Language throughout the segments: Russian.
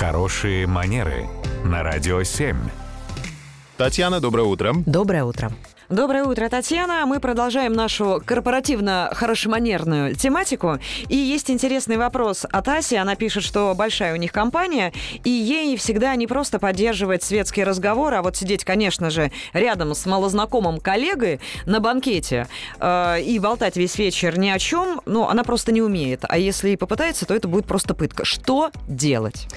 «Хорошие манеры» на Радио 7. Татьяна, доброе утро. Доброе утро. Доброе утро, Татьяна. Мы продолжаем нашу корпоративно-хорошеманерную тематику. И есть интересный вопрос от Аси. Она пишет, что большая у них компания, и ей всегда не просто поддерживать светский разговор, а вот сидеть, конечно же, рядом с малознакомым коллегой на банкете и болтать весь вечер ни о чем, ну, она просто не умеет. А если и попытается, то это будет просто пытка. Что делать?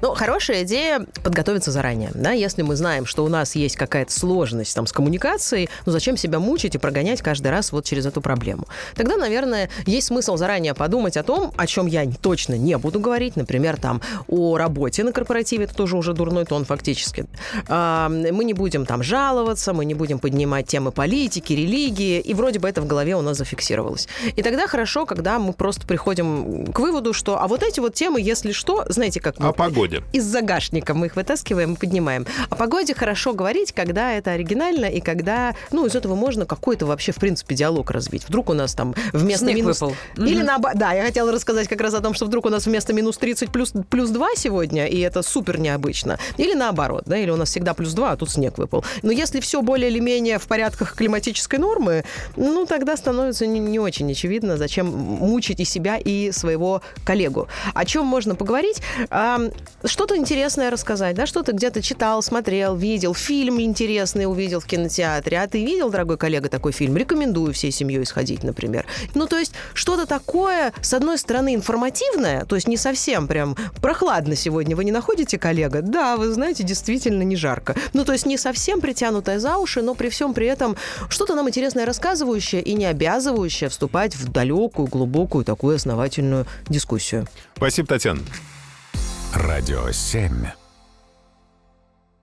Ну, хорошая идея подготовиться заранее. Да? Если мы знаем, что у нас есть какая-то сложность там с коммуникацией, ну, зачем себя мучить и прогонять каждый раз вот через эту проблему? Тогда, наверное, есть смысл заранее подумать о том, о чем я точно не буду говорить, например, там, о работе на корпоративе, это тоже уже дурной тон фактически. Мы не будем там жаловаться, мы не будем поднимать темы политики, религии, и вроде бы это в голове у нас зафиксировалось. И тогда хорошо, когда мы просто приходим к выводу, что а вот эти вот темы, если что, знаете, как мы погоде. Из загашника мы их вытаскиваем и поднимаем. О погоде хорошо говорить, когда это оригинально и когда... Ну, из этого можно какой-то вообще, в принципе, диалог развить. Вдруг у нас там вместо снег минус... выпал. Или Да, я хотела рассказать как раз о том, что вдруг у нас вместо минус 30 плюс 2 сегодня, и это супер необычно. Или наоборот, да, или у нас всегда плюс 2, а тут снег выпал. Но если все более или менее в порядках климатической нормы, ну, тогда становится не очень очевидно, зачем мучить и себя, и своего коллегу. О чем можно поговорить? Что-то интересное рассказать, да, что-то где-то читал, смотрел, видел, фильм интересный увидел в кинотеатре, а ты видел, дорогой коллега, такой фильм? Рекомендую всей семьей сходить, например. Ну, то есть, что-то такое, с одной стороны, информативное, то есть не совсем прям прохладно сегодня. Вы не находите, коллега? Да, вы знаете, действительно не жарко. Ну, то есть, не совсем притянутое за уши, но при всем при этом что-то нам интересное рассказывающее и не обязывающее вступать в далекую, глубокую, такую основательную дискуссию. Спасибо, Татьяна. Радио 7.